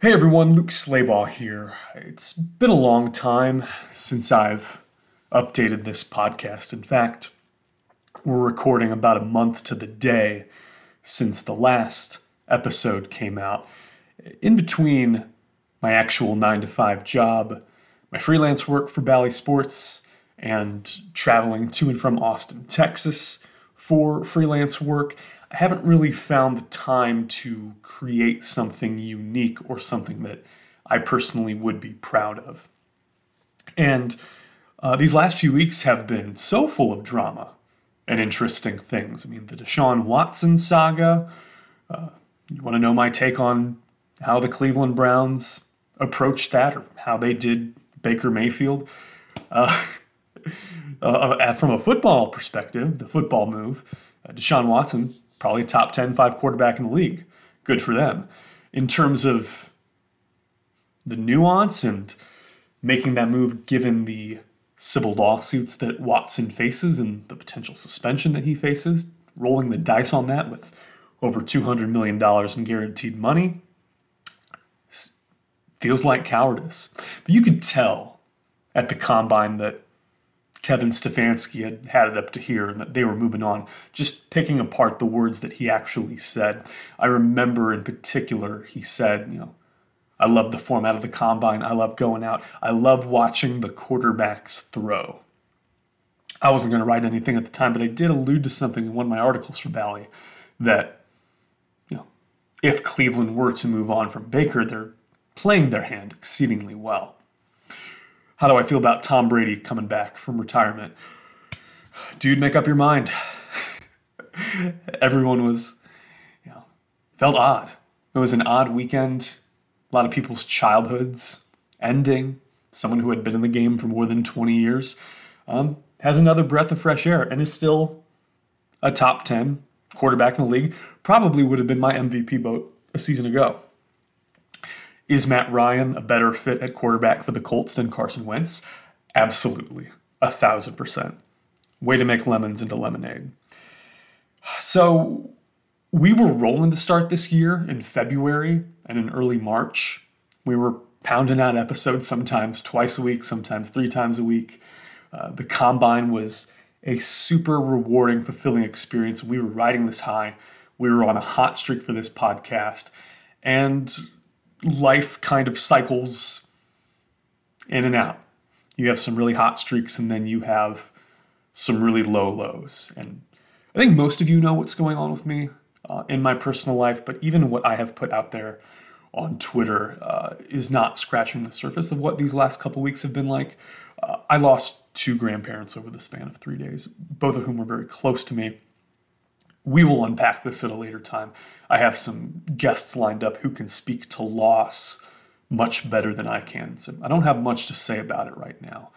Hey everyone, Luke Slabaugh here. It's been a long time since I've updated this podcast. In fact, we're recording about a month to the day since the last episode came out. In between my actual 9-to-5 job, my freelance work for Bally Sports, and traveling to and from Austin, Texas for freelance work, I haven't really found the time to create something unique or something that I personally would be proud of. And these last few weeks have been so full of drama and interesting things. I mean, the Deshaun Watson saga. You want to know my take on how the Cleveland Browns approached that or how they did Baker Mayfield? From a football perspective, the football move, Deshaun Watson, probably top 10, 5 quarterback in the league. Good for them. In terms of the nuance and making that move given the civil lawsuits that Watson faces and the potential suspension that he faces, rolling the dice on that with over $200 million in guaranteed money, feels like cowardice. But you could tell at the combine that Kevin Stefanski had it up to here and that they were moving on, just picking apart the words that he actually said. I remember in particular, he said, I love the format of the combine. I love going out. I love watching the quarterbacks throw. I wasn't going to write anything at the time, but I did allude to something in one of my articles for Bally that, if Cleveland were to move on from Baker, they're playing their hand exceedingly well. How do I feel about Tom Brady coming back from retirement? Dude, make up your mind. Everyone was, felt odd. It was an odd weekend. A lot of people's childhoods ending. Someone who had been in the game for more than 20 years has another breath of fresh air and is still a top 10 quarterback in the league. Probably would have been my MVP vote a season ago. Is Matt Ryan a better fit at quarterback for the Colts than Carson Wentz? Absolutely. 1,000%. Way to make lemons into lemonade. So we were rolling to start this year in February and in early March. We were pounding out episodes sometimes twice a week, sometimes 3 times a week. The combine was a super rewarding, fulfilling experience. We were riding this high. We were on a hot streak for this podcast. And life kind of cycles in and out. You have some really hot streaks and then you have some really low lows. And I think most of you know what's going on with me in my personal life, but even what I have put out there on Twitter is not scratching the surface of what these last couple weeks have been like. I lost 2 grandparents over the span of 3 days, both of whom were very close to me. We will unpack this at a later time. I have some guests lined up who can speak to loss much better than I can. So I don't have much to say about it right now.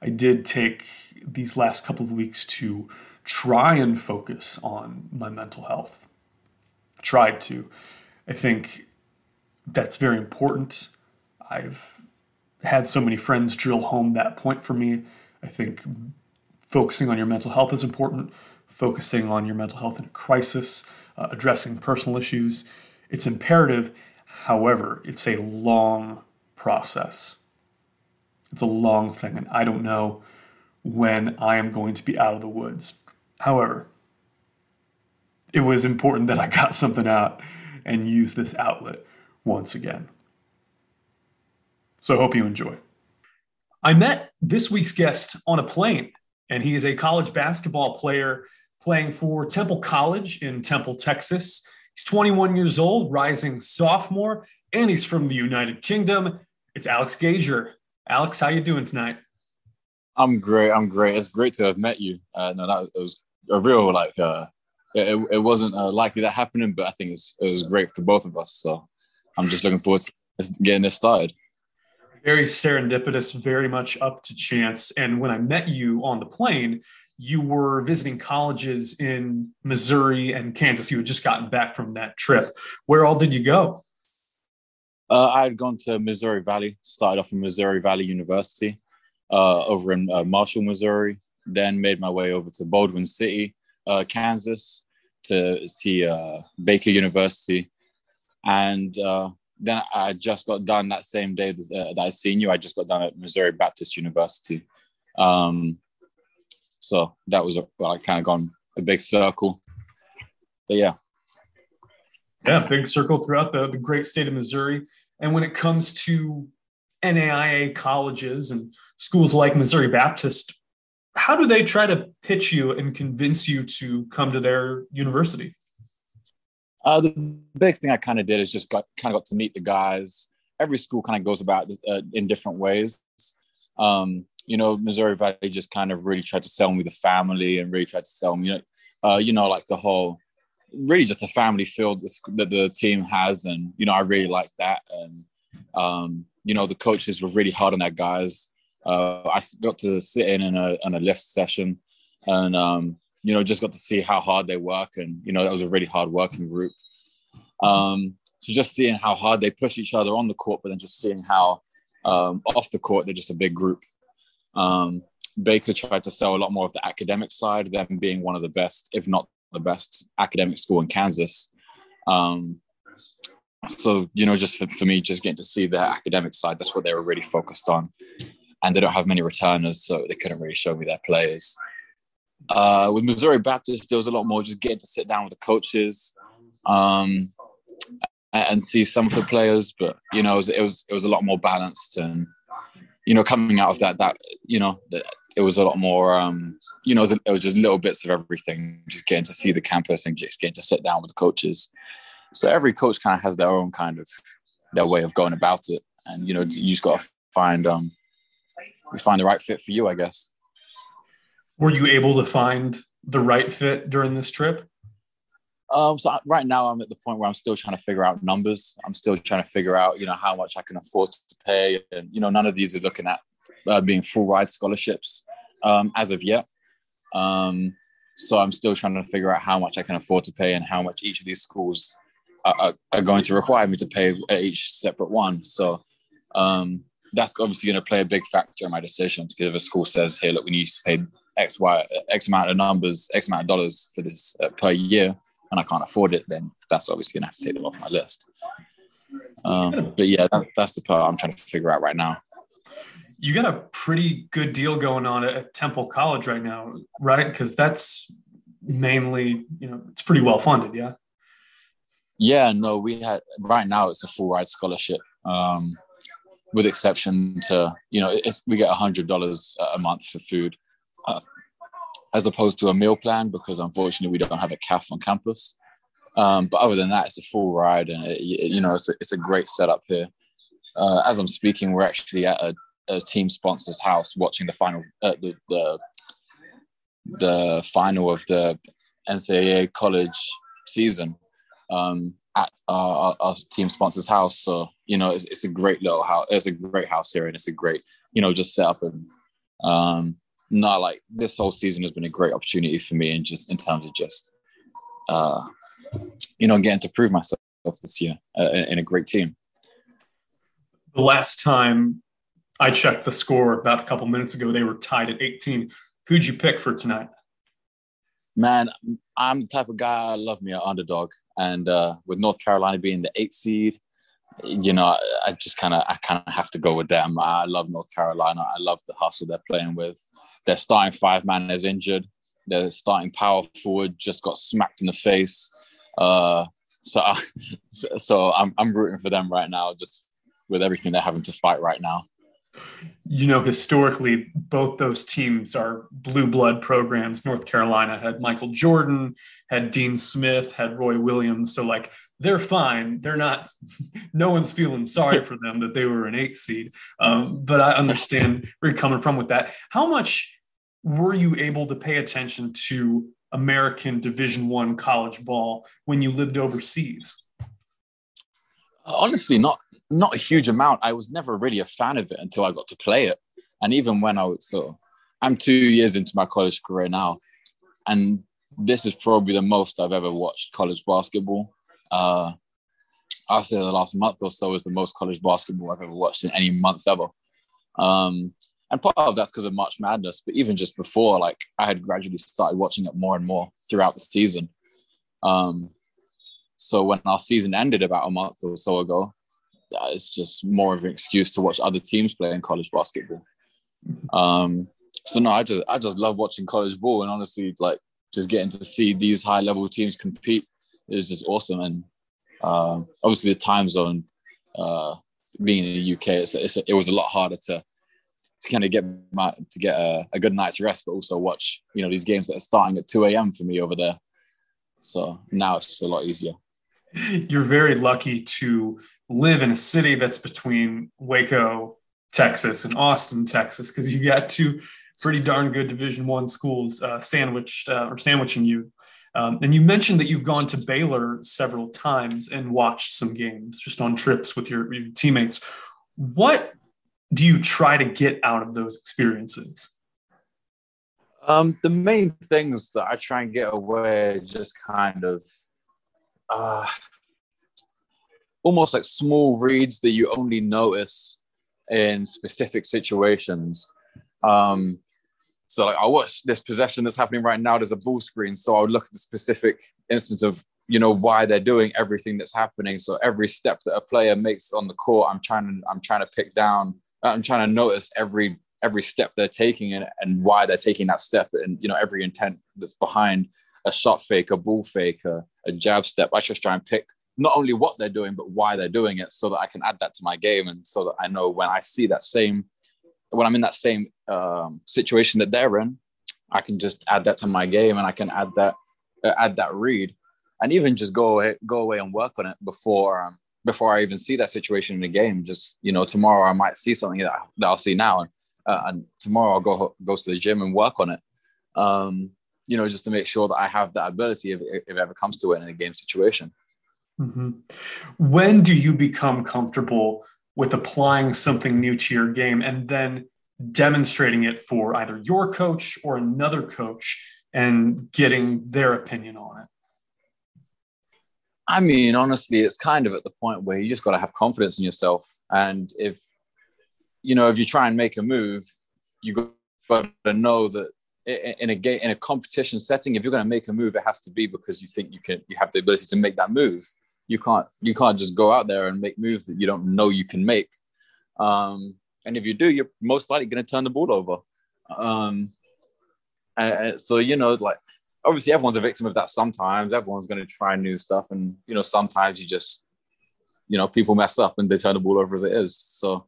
I did take these last couple of weeks to try and focus on my mental health. I tried to. I think that's very important. I've had so many friends drill home that point for me. I think focusing on your mental health is important. Focusing on your mental health in a crisis, addressing personal issues. It's imperative. However, it's a long process. It's a long thing, and I don't know when I am going to be out of the woods. However, it was important that I got something out and used this outlet once again. So I hope you enjoy. I met this week's guest on a plane, and he is a college basketball player playing for Temple College in Temple, Texas. He's 21 years old, rising sophomore, and he's from the United Kingdom. It's Alex Gager. Alex, how you doing tonight? I'm great. It's great to have met you. It was a real it wasn't likely that happening, but I think it was great for both of us. So I'm just looking forward to getting this started. Very serendipitous, very much up to chance. And when I met you on the plane, you were visiting colleges in Missouri and Kansas. You had just gotten back from that trip. Where all did you go? I had gone to Missouri Valley, started off in Missouri Valley University over in Marshall, Missouri, then made my way over to Baldwin City, Kansas, to see Baker University. And Then I just got done that same day that I seen you. I just got done at Missouri Baptist University. So that was kind of gone a big circle. But yeah. Yeah, big circle throughout the great state of Missouri. And when it comes to NAIA colleges and schools like Missouri Baptist, how do they try to pitch you and convince you to come to their university? The big thing I kind of did is just got to meet the guys. Every school kind of goes about in different ways. Missouri Valley just kind of really tried to sell me the family and really tried to sell me, like the whole, really just the family feel that the team has. And, I really like that. And, the coaches were really hard on their guys. I got to sit in a lift session and, just got to see how hard they work. And, that was a really hard working group. So just seeing how hard they push each other on the court, but then just seeing how off the court, they're just a big group. Baker tried to sell a lot more of the academic side, them being one of the best, if not the best academic school in Kansas. Just for me, just getting to see the academic side, that's what they were really focused on. And they don't have many returners, so they couldn't really show me their players. With Missouri Baptist, there was a lot more just getting to sit down with the coaches and see some of the players. But, it was a lot more balanced. And, coming out of that it was a lot more, it was just little bits of everything, just getting to see the campus and just getting to sit down with the coaches. So every coach kind of has their own kind of their way of going about it. And, you just got to find the right fit for you, I guess. Were you able to find the right fit during this trip? So right now I'm at the point where I'm still trying to figure out numbers. I'm still trying to figure out, how much I can afford to pay. And, none of these are looking at being full ride scholarships as of yet. So I'm still trying to figure out how much I can afford to pay and how much each of these schools are going to require me to pay at each separate one. So that's obviously going to play a big factor in my decision, because if a school says, hey, look, we need to pay X amount of numbers, X amount of dollars for this per year, and I can't afford it, then that's obviously going to have to take them off my list. But yeah, that's the part I'm trying to figure out right now. You got a pretty good deal going on at Temple College right now, right? Because that's mainly, it's pretty well funded, yeah? Yeah, no, right now it's a full ride scholarship. With exception to, we get $100 a month for food as opposed to a meal plan, because unfortunately we don't have a CAF on campus. But other than that, it's a full ride, and it's a great setup here. As I'm speaking, we're actually at a team sponsor's house watching the final, the final of the NCAA college season. At our team sponsor's house. So, it's a great little house. It's a great house here, and it's a great, just set up. And not like this whole season has been a great opportunity for me, and just in terms of just, getting to prove myself this year in a great team. The last time I checked the score about a couple minutes ago, they were tied at 18. Who'd you pick for tonight? Man, I'm the type of guy, I love me an underdog. And with North Carolina being the 8th seed, I kind of have to go with them. I love North Carolina. I love the hustle they're playing with. Their starting five-man is injured. Their starting power forward just got smacked in the face. I'm rooting for them right now, just with everything they're having to fight right now. Historically, both those teams are blue blood programs. North Carolina had Michael Jordan, had Dean Smith, had Roy Williams. So, they're fine. They're not – no one's feeling sorry for them that they were an 8th seed. But I understand where you're coming from with that. How much were you able to pay attention to American Division I college ball when you lived overseas? Honestly, not a huge amount. I was never really a fan of it until I got to play it. And even when I'm 2 years into my college career now, and this is probably the most I've ever watched college basketball. I'll say the last month or so is the most college basketball I've ever watched in any month ever. And part of that's because of March Madness, but even just before, I had gradually started watching it more and more throughout the season. So when our season ended about a month or so ago, it's just more of an excuse to watch other teams play in college basketball. So no, I just love watching college ball, and honestly, like, just getting to see these high level teams compete is just awesome. And obviously the time zone, being in the UK, it was a lot harder to kind of get a good night's rest, but also watch, you know, these games that are starting at 2 a.m. for me over there. So now it's just a lot easier. You're very lucky to live in a city that's between Waco, Texas, and Austin, Texas, because you've got two pretty darn good Division I schools sandwiching you. And you mentioned that you've gone to Baylor several times and watched some games just on trips with your teammates. What do you try to get out of those experiences? The main things that I try and get away are just kind of almost like small reads that you only notice in specific situations. So like, I watched this possession that's happening right now. There's a ball screen. So I would look at the specific instance of, you know, why they're doing everything that's happening. So every step that a player makes on the court, I'm trying to pick down. I'm trying to notice every step they're taking and why they're taking that step, and, you know, every intent that's behind a shot fake, a ball fake, a jab step. I just try and pick not only what they're doing, but why they're doing it, so that I can add that to my game, and so that I know when I see that same, when I'm in that same situation that they're in, I can just add that to my game, and I can add that read, and even just go away and work on it before I even see that situation in the game. Just, you know, tomorrow I might see something that I'll see now, and tomorrow I'll go to the gym and work on it. You know, just to make sure that I have that ability if it ever comes to it in a game situation. Mm-hmm. When do you become comfortable with applying something new to your game and then demonstrating it for either your coach or another coach and getting their opinion on it? I mean, honestly, it's kind of at the point where you just got to have confidence in yourself. And if, you know, if you try and make a move, you got to know that in a competition setting, if you're going to make a move, it has to be because you think you have the ability to make that move. You can't just go out there and make moves that you don't know you can make. And if you do, you're most likely going to turn the ball over. And so, you know, like, obviously everyone's a victim of that sometimes. Everyone's going to try new stuff. And, you know, sometimes you just, you know, people mess up and they turn the ball over as it is. So,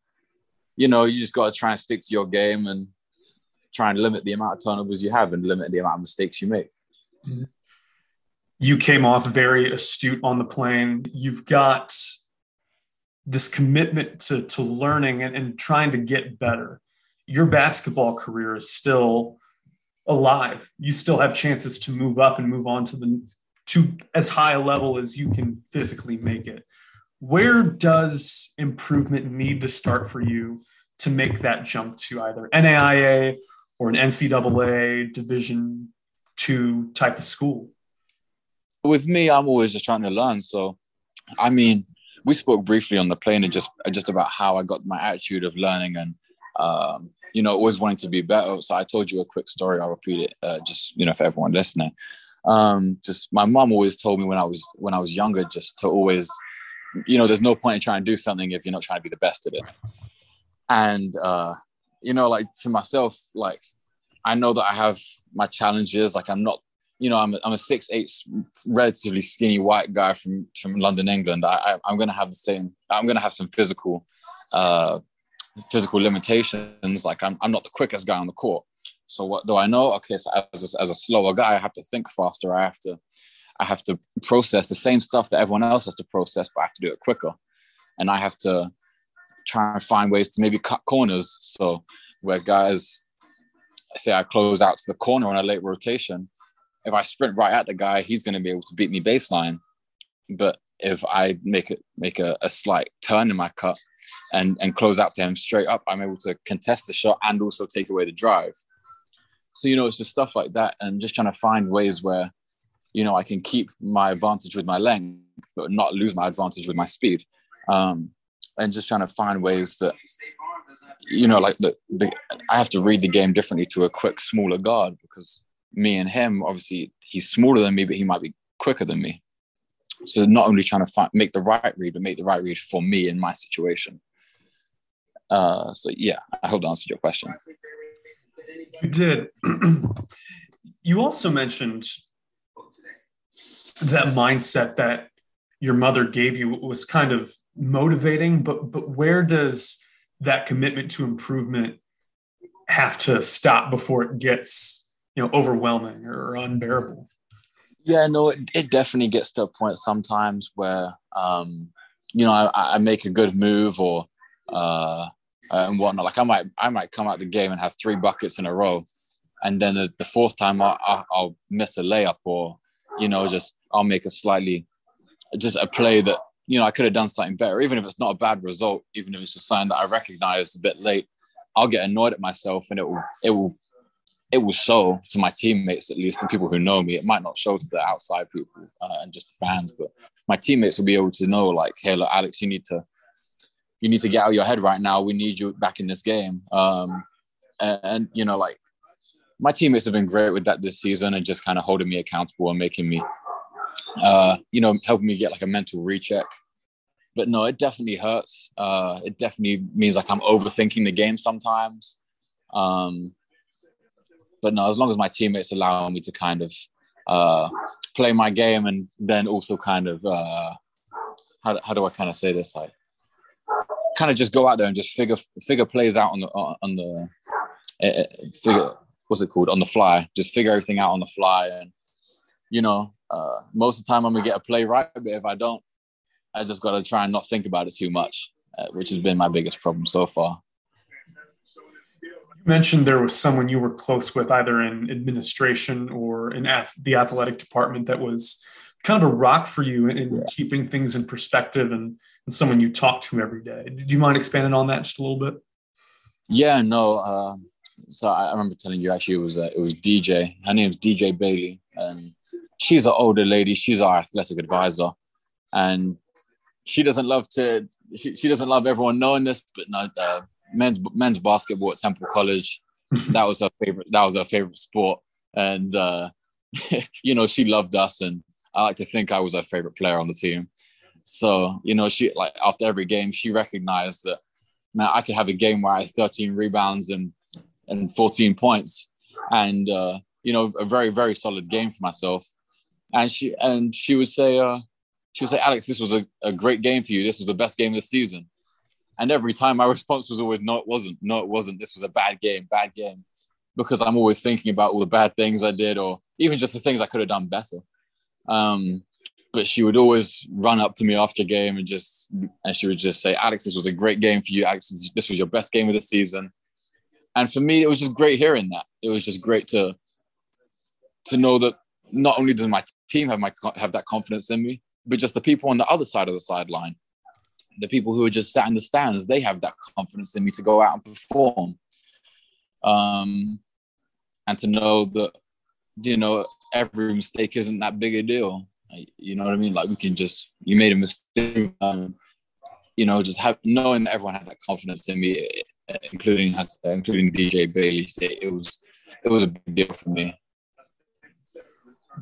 you know, you just got to try and stick to your game and try and limit the amount of turnovers you have and limit the amount of mistakes you make. You came off very astute on the plane. You've got this commitment to learning and trying to get better. Your basketball career is still alive. You still have chances to move up and move on to as high a level as you can physically make it. Where does improvement need to start for you to make that jump to either NAIA or an NCAA Division II type of school? With me, I'm always just trying to learn. So, I mean, we spoke briefly on the plane and just about how I got my attitude of learning and, you know, always wanting to be better. So I told you a quick story. I'll repeat it just, you know, for everyone listening. Just my mom always told me when I was younger, just to always, you know, there's no point in trying to do something if you're not trying to be the best at it. And, you know, like, to myself, like, I know that I have my challenges. Like, I'm not, you know, I'm a 6'8", relatively skinny white guy from London, England. I'm going to have some physical limitations. Like, I'm not the quickest guy on the court. So what do I know? Okay, so as a slower guy, I have to think faster. I have to process the same stuff that everyone else has to process, but I have to do it quicker. And I have to try and find ways to maybe cut corners. So where guys, say I close out to the corner on a late rotation, if I sprint right at the guy, he's going to be able to beat me baseline. But if I make a slight turn in my cut and close out to him straight up, I'm able to contest the shot and also take away the drive. So, you know, it's just stuff like that, and just trying to find ways where, you know, I can keep my advantage with my length but not lose my advantage with my speed. And just trying to find ways that, you know, like, I have to read the game differently to a quick, smaller guard, because me and him, obviously, he's smaller than me, but he might be quicker than me. So not only trying to make the right read, but make the right read for me in my situation. So yeah, I hope that answered your question. You did. You also mentioned that mindset that your mother gave you was kind of motivating, but where does that commitment to improvement have to stop before it gets, overwhelming or unbearable? Yeah, no, it definitely gets to a point sometimes where, I make a good move or and whatnot. Like I might come out the game and have 3 buckets in a row, and then the fourth time I'll miss a layup or, I'll make a play that, I could have done something better. Even if it's not a bad result, even if it's just something that I recognize a bit late, I'll get annoyed at myself, and it will show to my teammates, at least the people who know me. It might not show to the outside people and just the fans, but my teammates will be able to know, like, hey, look, Alex, you need to get out of your head right now. We need you back in this game. Like my teammates have been great with that this season and just kind of holding me accountable and making me, helping me get like a mental recheck. But no, it definitely hurts. It definitely means like I'm overthinking the game sometimes. But no, as long as my teammates allow me to kind of play my game, and then also kind of, how do I kind of say this? Like, kind of just go out there and just figure plays out on the fly. Just figure everything out on the fly. And, most of the time I'm going to get a play right, but if I don't, I just got to try and not think about it too much, which has been my biggest problem so far. Mentioned there was someone you were close with, either in administration or in the athletic department, that was kind of a rock for you in keeping things in perspective, and someone you talk to every day. Do you mind expanding on that just a little bit? Yeah, no. So I remember telling you, actually, it was DJ. Her name's DJ Bailey, and she's an older lady. She's our athletic advisor, and she doesn't love to. She doesn't love everyone knowing this, but no. Men's basketball at Temple College, that was her favorite sport, and she loved us, and I like to think I was her favorite player on the team. So she, like, after every game, she recognized that, man, I could have a game where I had 13 rebounds and 14 points, and a very, very solid game for myself, and she would say, Alex, this was a great game for you, this was the best game this season. And every time my response was always, no, it wasn't. This was a bad game. Because I'm always thinking about all the bad things I did, or even just the things I could have done better. But she would always run up to me after a game and she would just say, Alex, this was a great game for you. Alex, this was your best game of the season. And for me, it was just great hearing that. It was just great to know that not only does my team have that confidence in me, but just the people on the other side of the sideline. The people who are just sat in the stands, they have that confidence in me to go out and perform. And to know that, every mistake isn't that big a deal. You know what I mean? Like, you made a mistake. Just knowing that everyone had that confidence in me, including DJ Bailey, it was a big deal for me.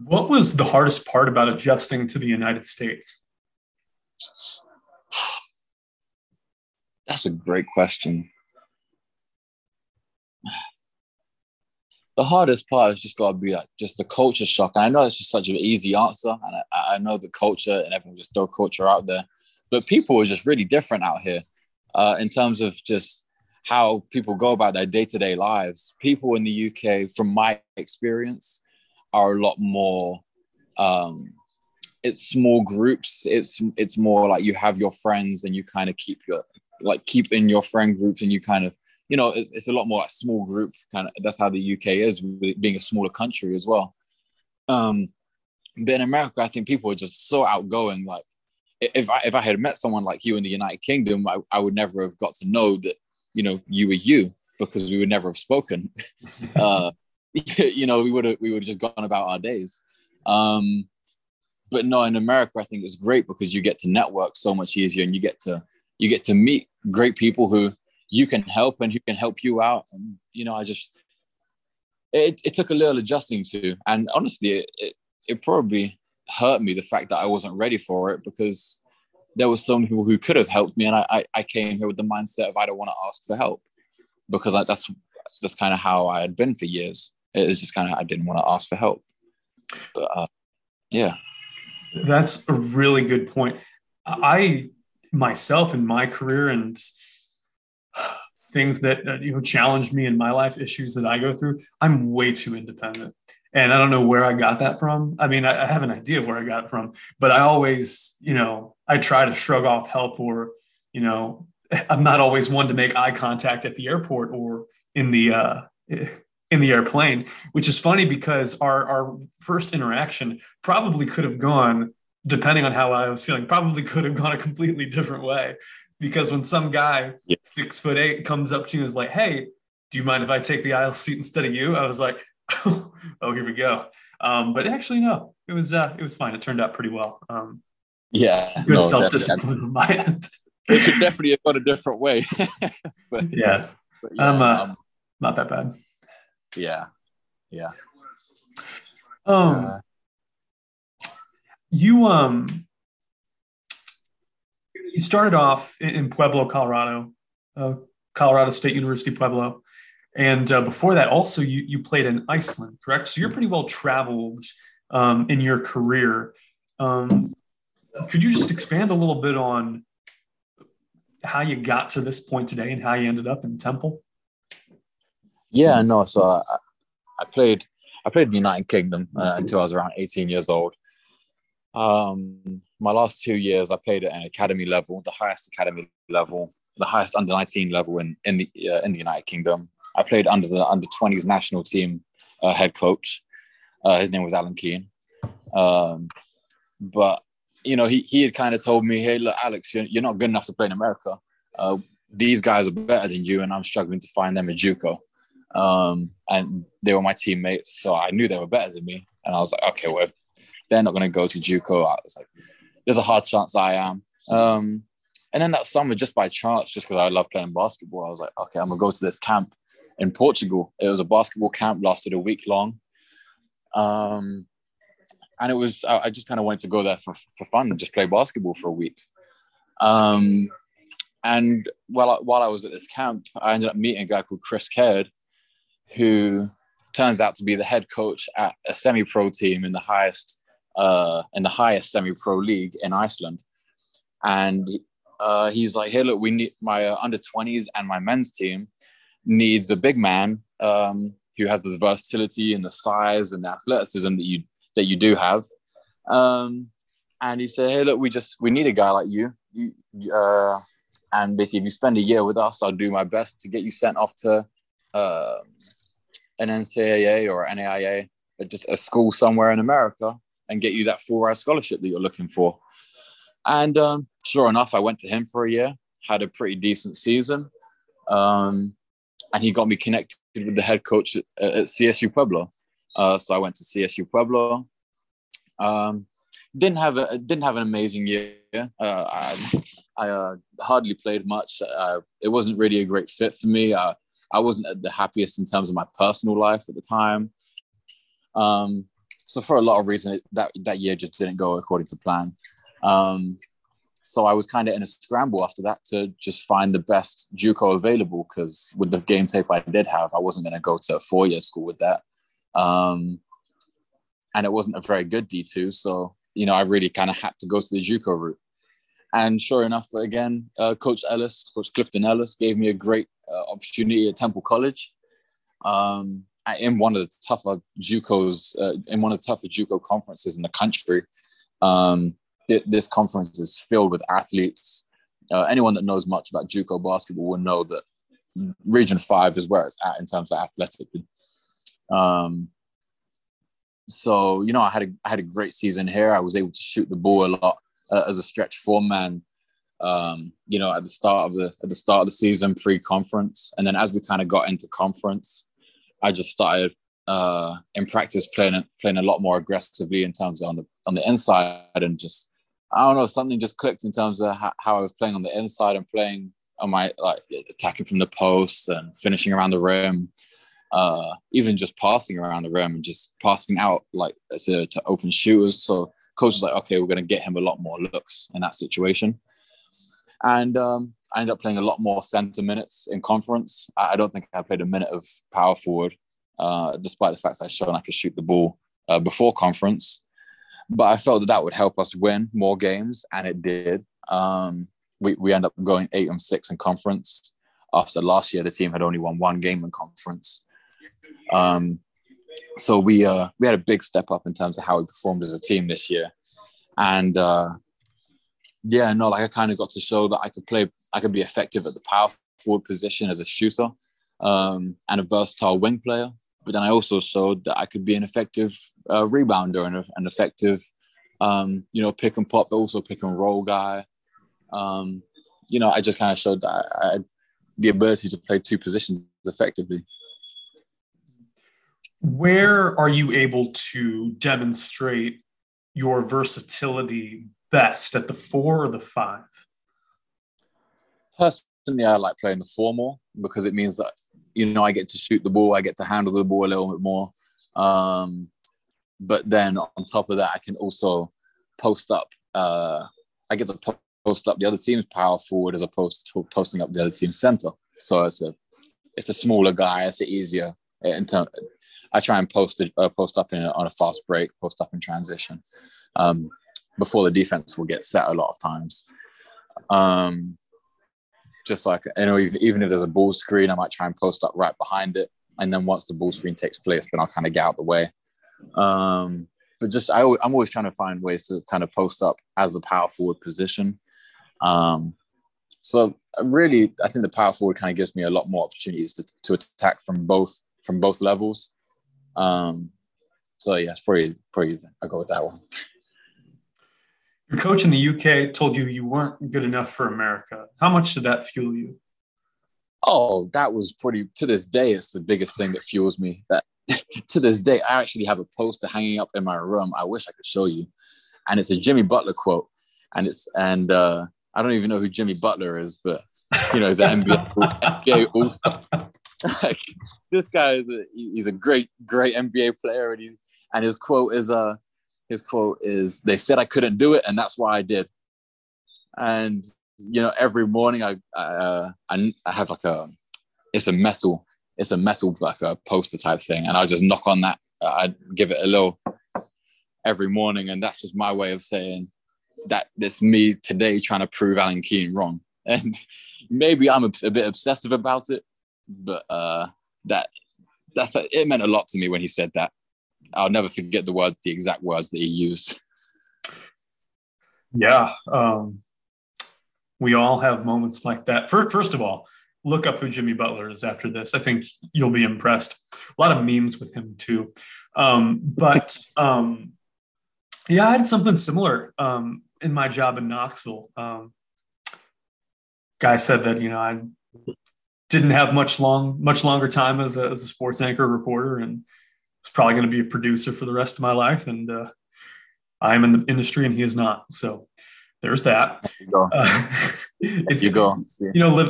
What was the hardest part about adjusting to the United States? That's a great question. The hardest part has just got to be like just the culture shock. And I know it's just such an easy answer, and I know the culture, and everyone just throw culture out there, but people are just really different out here in terms of just how people go about their day-to-day lives. People in the UK, from my experience, are a lot more. It's small groups. It's more like you have your friends, and you kind of keep in your friend groups, and you kind of, it's a lot more like small group kind of. That's how the UK is, being a smaller country as well. But in America, I think people are just so outgoing. Like if I had met someone like you in the United Kingdom, I would never have got to know that, you were you, because we would never have spoken. We would have just gone about our days. But no, in America, I think it's great because you get to network so much easier, and you get to meet great people who you can help and who can help you out. And, it took a little adjusting to, and honestly, it probably hurt me, the fact that I wasn't ready for it, because there were so many people who could have helped me. And I came here with the mindset of I don't want to ask for help, because that's kind of how I had been for years. It was just kind of, I didn't want to ask for help. But yeah. That's a really good point. I myself in my career and things that challenged me in my life, issues that I go through, I'm way too independent. And I don't know where I got that from. I mean, I have an idea of where I got it from, but I always, I try to shrug off help, or, I'm not always one to make eye contact at the airport or in the airplane, which is funny because our first interaction probably could have gone, depending on how I was feeling, probably could have gone a completely different way. Because when some guy 6'8" comes up to you and is like, "Hey, do you mind if I take the aisle seat instead of you?" I was like, oh, here we go. But actually, no, it was fine. It turned out pretty well. Good self-discipline on my end. It could definitely have gone a different way. but yeah, I'm not that bad. Yeah. You started off in Pueblo, Colorado, Colorado State University, Pueblo. And before that, also, you played in Iceland, correct? So you're pretty well traveled in your career. Could you just expand a little bit on how you got to this point today and how you ended up in Temple? Yeah, no. So I played in the United Kingdom until I was around 18 years old. My last 2 years, I played at an academy level, the highest academy level, the highest under-19 level in the United Kingdom. I played under the under-20s national team head coach. His name was Alan Keane. But, he had kind of told me, "Hey, look, Alex, you're not good enough to play in America. These guys are better than you, and I'm struggling to find them at JUCO." And they were my teammates, so I knew they were better than me. And I was like, okay, well, if they're not going to go to JUCO, I was like, there's a hard chance I am. And then that summer, just by chance, just because I love playing basketball, I was like, okay, I'm going to go to this camp in Portugal. It was a basketball camp, lasted a week long. And it was, I just kind of wanted to go there for fun and just play basketball for a week. And while I was at this camp, I ended up meeting a guy called Chris Caird, who turns out to be the head coach at a semi-pro team in the highest semi-pro league in Iceland. And he's like, "Hey, look, we need my under-20s and my men's team needs a big man who has the versatility and the size and the athleticism that you do have." And he said, "Hey, look, we need a guy like you. And basically, if you spend a year with us, I'll do my best to get you sent off to an NCAA or NAIA, just a school somewhere in America, and get you that full-ride scholarship that you're looking for." And sure enough, I went to him for a year, had a pretty decent season. And he got me connected with the head coach at CSU Pueblo. So I went to CSU Pueblo. Didn't have an amazing year. I hardly played much. It wasn't really a great fit for me. I wasn't the happiest in terms of my personal life at the time. So for a lot of reasons, that year just didn't go according to plan. So I was kind of in a scramble after that to just find the best JUCO available, because with the game tape I did have, I wasn't going to go to a four-year school with that. And it wasn't a very good D2, so, I really kind of had to go to the JUCO route. And sure enough, again, Coach Clifton Ellis gave me a great opportunity at Temple College in one of the tougher JUCOs, in one of the tougher JUCO conferences in the country. This conference is filled with athletes. Anyone that knows much about JUCO basketball will know that Region 5 is where it's at in terms of athletically. So, I had a great season here. I was able to shoot the ball a lot as a stretch four man, at the start of the season, pre-conference. And then as we kind of got into conference, I just started in practice playing a lot more aggressively in terms of on the inside, and just, I don't know, something just clicked in terms of how I was playing on the inside and playing on my, like, attacking from the post and finishing around the rim, even just passing around the rim and just passing out like to open shooters. So coach was like, okay, we're going to get him a lot more looks in that situation. And I ended up playing a lot more center minutes in conference. I don't think I played a minute of power forward, despite the fact I showed I could shoot the ball before conference. But I felt that that would help us win more games, and it did. We ended up going 8-6 in conference. After last year, the team had only won one game in conference. So we had a big step up in terms of how we performed as a team this year. And I kind of got to show that I could be effective at the power forward position as a shooter and a versatile wing player. But then I also showed that I could be an effective rebounder and an effective, pick and pop, but also pick and roll guy. I just kind of showed that I had the ability to play two positions effectively. Where are you able to demonstrate your versatility best, at the 4 or the 5? Personally, I like playing the 4 more because it means that, I get to shoot the ball, I get to handle the ball a little bit more. But then on top of that, I can also post up. I get to post up the other team's power forward as opposed to posting up the other team's center. So it's a smaller guy. It's easier. I try and post up on a fast break, post up in transition before the defense will get set a lot of times. Even if there's a ball screen, I might try and post up right behind it. And then once the ball screen takes place, then I'll kind of get out the way. I'm always trying to find ways to kind of post up as the power forward position. Really, I think the power forward kind of gives me a lot more opportunities to attack from both levels. It's probably I'll go with that one. Your coach in the UK told you you weren't good enough for America. How much did that fuel you? Oh, that was to this day, it's the biggest thing that fuels me. That to this day, I actually have a poster hanging up in my room. I wish I could show you. And it's a Jimmy Butler quote. And I don't even know who Jimmy Butler is, but he's an NBA All-Star. Like, this guy he's a great, great NBA player, and his quote is they said I couldn't do it, and that's why I did. And every morning I have like a metal like a poster type thing, and I just knock on that. I give it a little every morning, and that's just my way of saying that it's me today trying to prove Alan Keane wrong. And maybe I'm a bit obsessive about it, but it meant a lot to me when he said that. I'll never forget the exact words that he used. Yeah. We all have moments like that. First of all, look up who Jimmy Butler is after this. I think you'll be impressed. A lot of memes with him too. I had something similar in my job in Knoxville. Guy said that, I didn't have much longer time as a sports anchor reporter, and was probably going to be a producer for the rest of my life. And I'm in the industry and he is not. So there's that. There you go.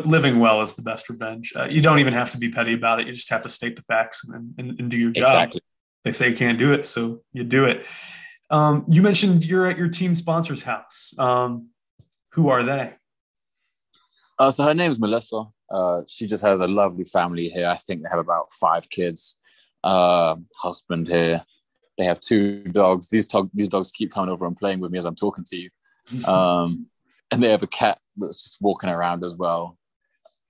Living well is the best revenge. You don't even have to be petty about it. You just have to state the facts and do your job. Exactly. They say you can't do it, so you do it. You mentioned you're at your team sponsor's house. Who are they? So her name's Melissa. She just has a lovely family here. I think they have about 5 kids. Husband here. They have 2 dogs. These dogs keep coming over and playing with me as I'm talking to you. And they have a cat that's just walking around as well.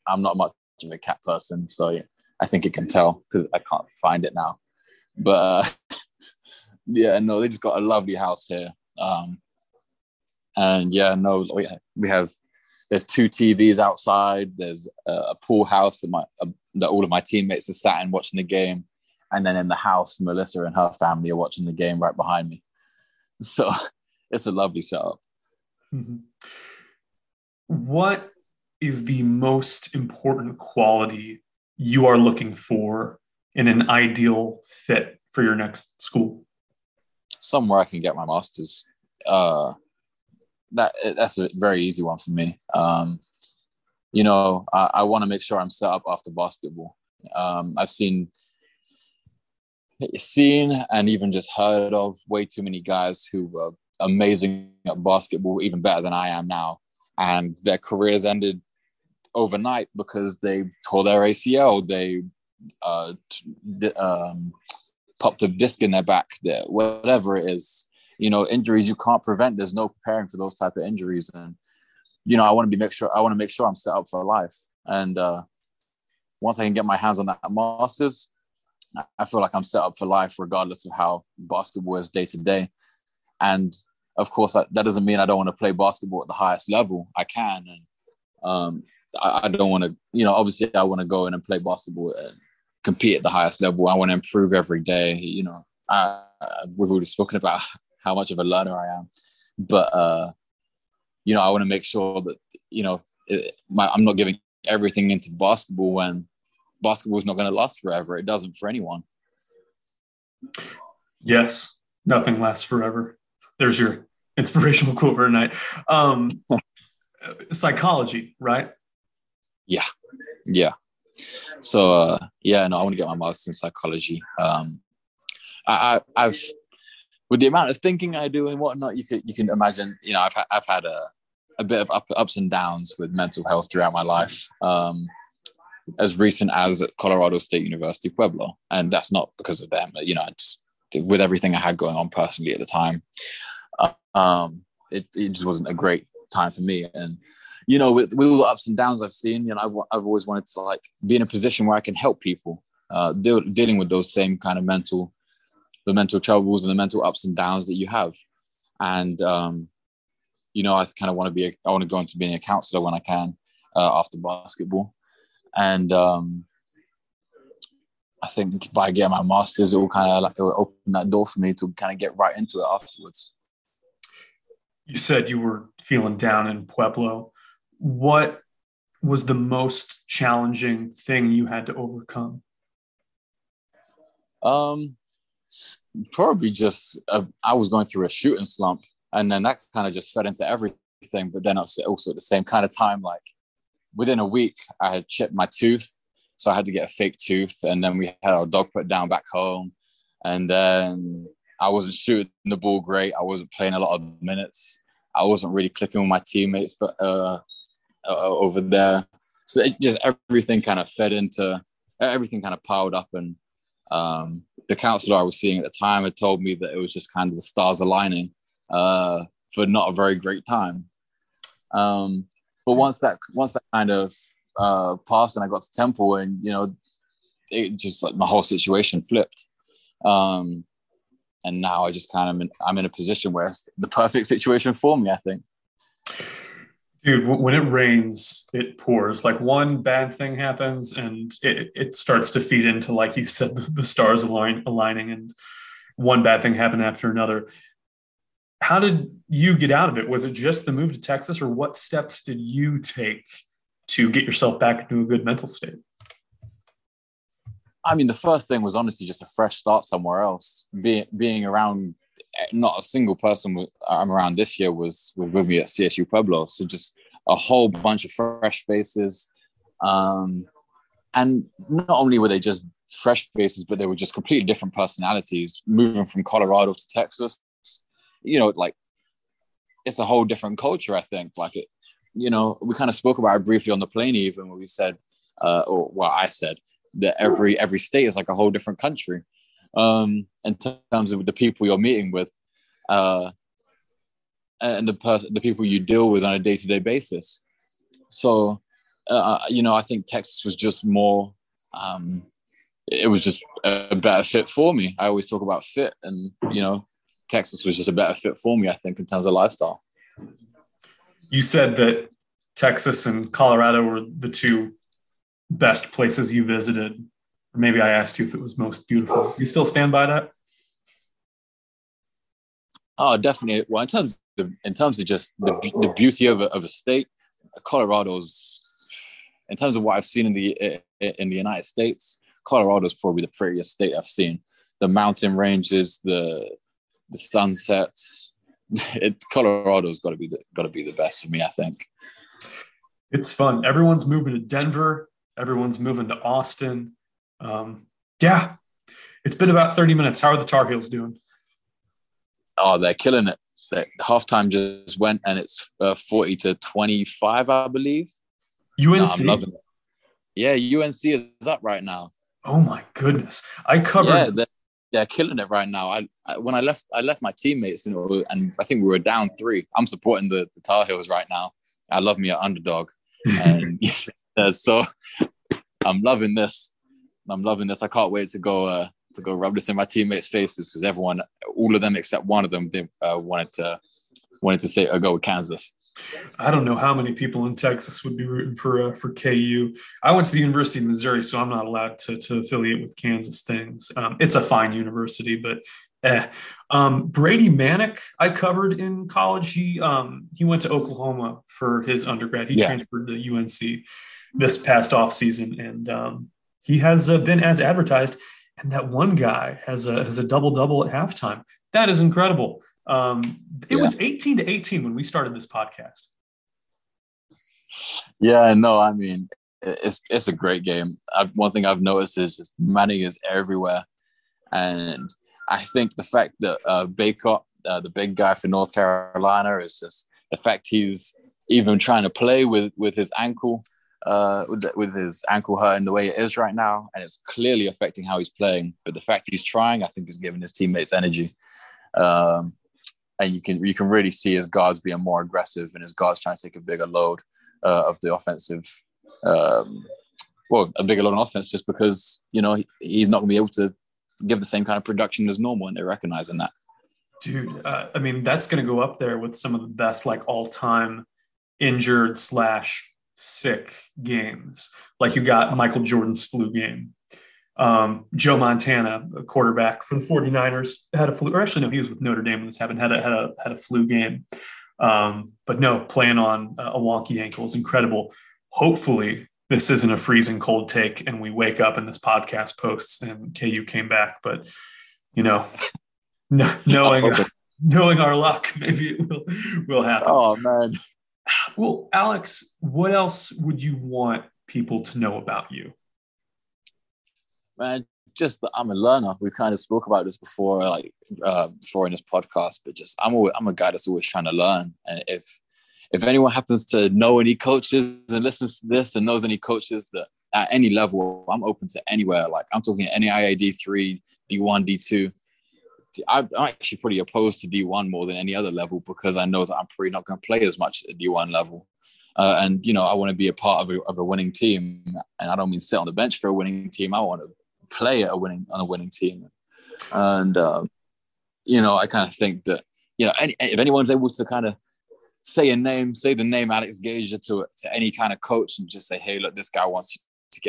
I'm not much of a cat person, so I think it can tell because I can't find it now. But they just got a lovely house here. There's 2 TVs outside. There's a pool house that all of my teammates are sat in watching the game. And then in the house, Melissa and her family are watching the game right behind me. So it's a lovely setup. Mm-hmm. What is the most important quality you are looking for in an ideal fit for your next school? Somewhere I can get my master's. That's a very easy one for me. I want to make sure I'm set up after basketball. I've seen and even just heard of way too many guys who were amazing at basketball, even better than I am now. And their careers ended overnight because they tore their ACL. They popped a disc in their back, whatever it is. You know, injuries you can't prevent. There's no preparing for those type of injuries. And, you know, I want to make sure I'm set up for life. And once I can get my hands on that master's, I feel like I'm set up for life regardless of how basketball is day to day. And of course, that doesn't mean I don't want to play basketball at the highest level. I can. And I don't want to, you know, obviously I want to go in and play basketball and compete at the highest level. I want to improve every day. You know, we've already spoken about how much of a learner I am. But, you know, I want to make sure that, you know, I'm not giving everything into basketball when basketball is not going to last forever. It doesn't for anyone. Yes, nothing lasts forever. There's your inspirational quote for tonight. Psychology, right? Yeah. Yeah. So, I want to get my master's in psychology. I've, with the amount of thinking I do and whatnot, you can imagine, you know, I've had a bit of ups and downs with mental health throughout my life. As recent as at Colorado State University, Pueblo. And that's not because of them, you know, it's with everything I had going on personally at the time. It just wasn't a great time for me. And, you know, with all the ups and downs I've seen, you know, I've always wanted to like be in a position where I can help people dealing with those same kind of mental troubles and the mental ups and downs that you have. And, you know, I kind of want to go into being a counselor when I can after basketball. And I think by getting my master's, it will open that door for me to kind of get right into it afterwards. You said you were feeling down in Pueblo. What was the most challenging thing you had to overcome? Probably just I was going through a shooting slump, and then that kind of just fed into everything. But then also at the same kind of time, like, within a week, I had chipped my tooth, so I had to get a fake tooth. And then we had our dog put down back home. And then I wasn't shooting the ball great. I wasn't playing a lot of minutes. I wasn't really clicking with my teammates but over there. So it just everything kind of piled up. And the counselor I was seeing at the time had told me that it was just kind of the stars aligning for not a very great time. But once that kind of passed and I got to Temple, and, you know, it just like my whole situation flipped. And now I just I'm in a position where it's the perfect situation for me, I think. Dude, when it rains, it pours. Like, one bad thing happens and it starts to feed into, like you said, the stars aligning, and one bad thing happened after another. How did you get out of it? Was it just the move to Texas, or what steps did you take to get yourself back into a good mental state? I mean, the first thing was honestly just a fresh start somewhere else. Being around, not a single person I'm around this year was with me at CSU Pueblo. So just a whole bunch of fresh faces. And not only were they just fresh faces, but they were just completely different personalities. Moving from Colorado to Texas, you know, like, it's a whole different culture, I think. Like, it, you know, we kind of spoke about it briefly on the plane even, when we said, I said that every state is like a whole different country in terms of the people you're meeting with and the people you deal with on a day-to-day basis. So, you know, I think Texas was just more, it was just a better fit for me. I always talk about fit, and, you know, Texas was just a better fit for me, I think, in terms of lifestyle. You said that Texas and Colorado were the two best places you visited. Maybe I asked you if it was most beautiful. You still stand by that? Oh, definitely. Well, in terms of just the beauty of a state, Colorado's, in terms of what I've seen in the United States, Colorado's probably the prettiest state I've seen. The mountain ranges, the sunsets. Colorado's got to be the best for me, I think. It's fun. Everyone's moving to Denver. Everyone's moving to Austin. Yeah, it's been about 30 minutes. How are the Tar Heels doing? Oh, they're killing it. that halftime just went, and it's 40-25, I believe. UNC? No, I'm loving it. Yeah, UNC is up right now. Oh my goodness! I covered. Yeah, they're killing it right now. When I left my teammates, and I think we were down 3. I'm supporting the Tar Heels right now. I love me an underdog, and so I'm loving this. I can't wait to go rub this in my teammates' faces, because all of them except one of them, they wanted to say go with Kansas. I don't know how many people in Texas would be rooting for KU. I went to the University of Missouri, so I'm not allowed to affiliate with Kansas things. It's a fine university, but Brady Manick, I covered in college. He went to Oklahoma for his undergrad. He transferred to UNC this past offseason, and he has been as advertised. And that one guy has a double-double at halftime. That is incredible. It was 18-18 when we started this podcast. Yeah, no, I mean, it's a great game. One thing I've noticed is just Manning is everywhere. And I think the fact that Baker, the big guy for North Carolina, is just the fact he's even trying to play with his ankle. With his ankle hurting the way it is right now, and it's clearly affecting how he's playing. But the fact he's trying, I think, is giving his teammates energy. And you can really see his guards being more aggressive, and his guards trying to take a bigger load of the offensive. A bigger load on offense, just because he's not going to be able to give the same kind of production as normal, and they're recognizing that. Dude, I mean, that's going to go up there with some of the best, like, all-time injured / sick games. Like, you got Michael Jordan's flu game. Joe Montana, a quarterback for the 49ers, had a flu, or actually no, he was with Notre Dame when this happened, had a flu game. But no, playing on a wonky ankle is incredible. Hopefully this isn't a freezing cold take and we wake up and this podcast posts and KU came back, but knowing our luck, maybe it will happen. Oh man. Well, Alex, what else would you want people to know about you? Man, just that I'm a learner. We kind of spoke about this before, like before in this podcast, but just I'm a guy that's always trying to learn. And if anyone happens to know any coaches and listens to this and knows any coaches that at any level, I'm open to anywhere. Like, I'm talking NAIA D3, D1, D2. I'm actually pretty opposed to D1 more than any other level, because I know that I'm probably not going to play as much at D1 level. And, I want to be a part of a winning team. And I don't mean sit on the bench for a winning team. I want to play on a winning team. And, I kind of think that, if anyone's able to kind of say the name Alex Gager to any kind of coach and just say, hey, look, this guy wants to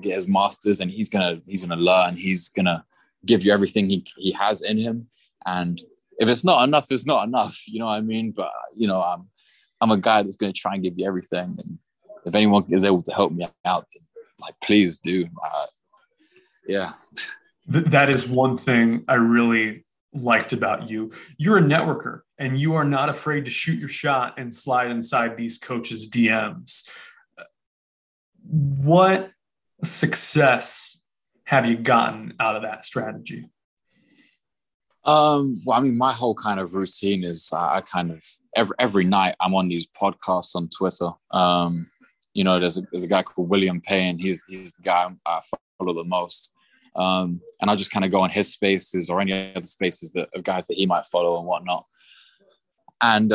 get his master's, and he's going to learn. He's going to give you everything he has in him, and if it's not enough, it's not enough. You know what I mean? But I'm a guy that's going to try and give you everything. And if anyone is able to help me out, like, please do. Yeah, that is one thing I really liked about you. You're a networker, and you are not afraid to shoot your shot and slide inside these coaches' DMs. What success have you gotten out of that strategy? Well, I mean, my whole kind of routine is I kind of every night I'm on these podcasts on Twitter. There's a guy called William Payne. He's the guy I follow the most. And I just kind of go on his spaces or any other spaces of guys that he might follow and whatnot. And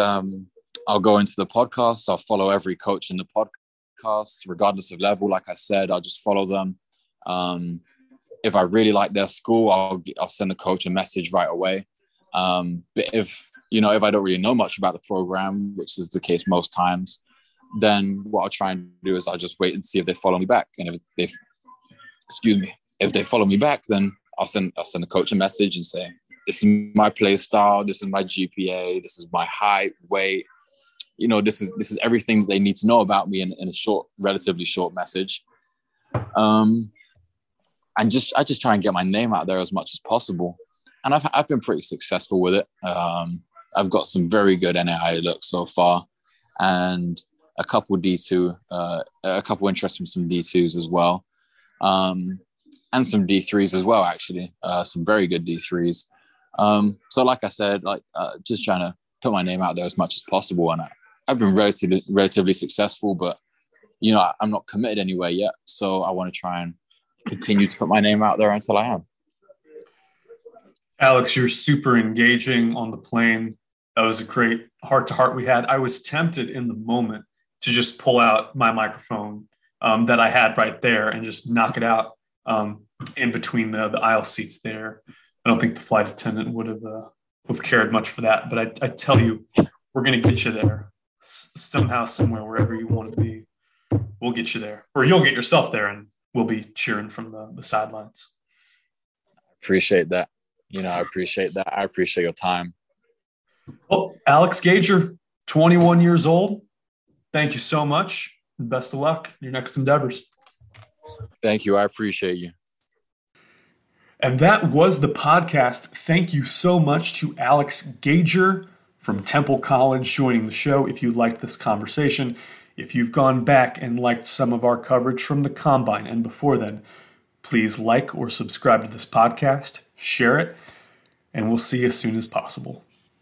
I'll go into the podcasts. I'll follow every coach in the podcast, regardless of level. Like I said, I'll just follow them. If I really like their school, I'll send the coach a message right away. But if I don't really know much about the program, which is the case most times, then what I'll try and do is I'll just wait and see if they follow me back. And if they follow me back, then I'll send the coach a message and say, this is my play style, this is my GPA, this is my height, weight. This is everything that they need to know about me in a relatively short message. And I just try and get my name out there as much as possible, and I've been pretty successful with it. I've got some very good NAIA looks so far, and a couple interest from some D2s as well, and some D3s as well. Actually, some very good D3s. So, like I said, just trying to put my name out there as much as possible. And I've been relatively successful, but, you know, I'm not committed anywhere yet. So I want to try and continue to put my name out there until I am. Alex, you're super engaging on the plane. That was a great heart-to-heart we had. I was tempted in the moment to just pull out my microphone that I had right there and just knock it out in between the aisle seats there. I don't think the flight attendant would have cared much for that. But I tell you, we're going to get you there somehow, somewhere, wherever you want to be. We'll get you there, or you'll get yourself there, and we'll be cheering from the sidelines. Appreciate that. You know, I appreciate that. I appreciate your time. Well, Alex Gager, 21 years old. Thank you so much. Best of luck in your next endeavors. Thank you. I appreciate you. And that was the podcast. Thank you so much to Alex Gager from Temple College joining the show. If you liked this conversation, if you've gone back and liked some of our coverage from the Combine and before then, please like or subscribe to this podcast, share it, and we'll see you as soon as possible.